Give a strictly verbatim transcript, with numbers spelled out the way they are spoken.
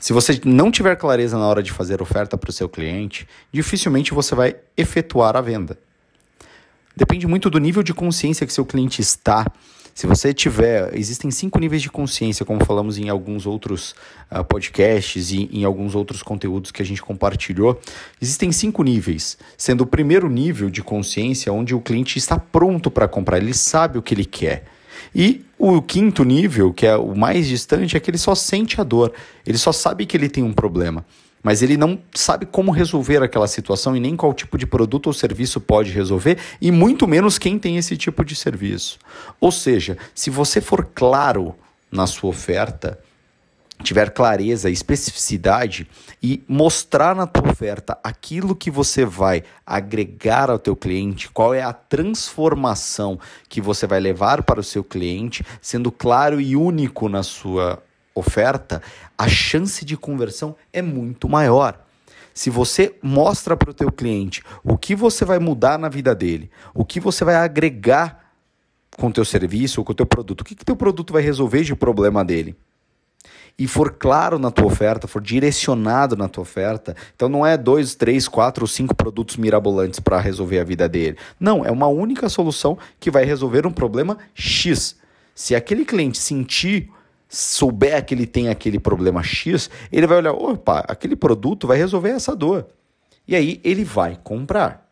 Se você não tiver clareza na hora de fazer oferta para o seu cliente, dificilmente você vai efetuar a venda. Depende muito do nível de consciência que seu cliente está. Se você tiver, existem cinco níveis de consciência, como falamos em alguns outros uh, podcasts e em alguns outros conteúdos que a gente compartilhou. Existem cinco níveis, sendo o primeiro nível de consciência onde o cliente está pronto para comprar, ele sabe o que ele quer. E o quinto nível, que é o mais distante, é que ele só sente a dor, ele só sabe que ele tem um problema, mas ele não sabe como resolver aquela situação e nem qual tipo de produto ou serviço pode resolver, e muito menos quem tem esse tipo de serviço. Ou seja, se você for claro na sua oferta, tiver clareza, especificidade e mostrar na tua oferta aquilo que você vai agregar ao teu cliente, qual é a transformação que você vai levar para o seu cliente, sendo claro e único na sua oferta, a chance de conversão é muito maior. Se você mostra para o teu cliente o que você vai mudar na vida dele, o que você vai agregar com o teu serviço ou com o teu produto, o que o teu produto vai resolver de problema dele, e for claro na tua oferta, for direcionado na tua oferta, então não é dois, três, quatro ou cinco produtos mirabolantes para resolver a vida dele. Não, é uma única solução que vai resolver um problema X. Se aquele cliente sentir, souber que ele tem aquele problema X, ele vai olhar, opa, aquele produto vai resolver essa dor. E aí ele vai comprar.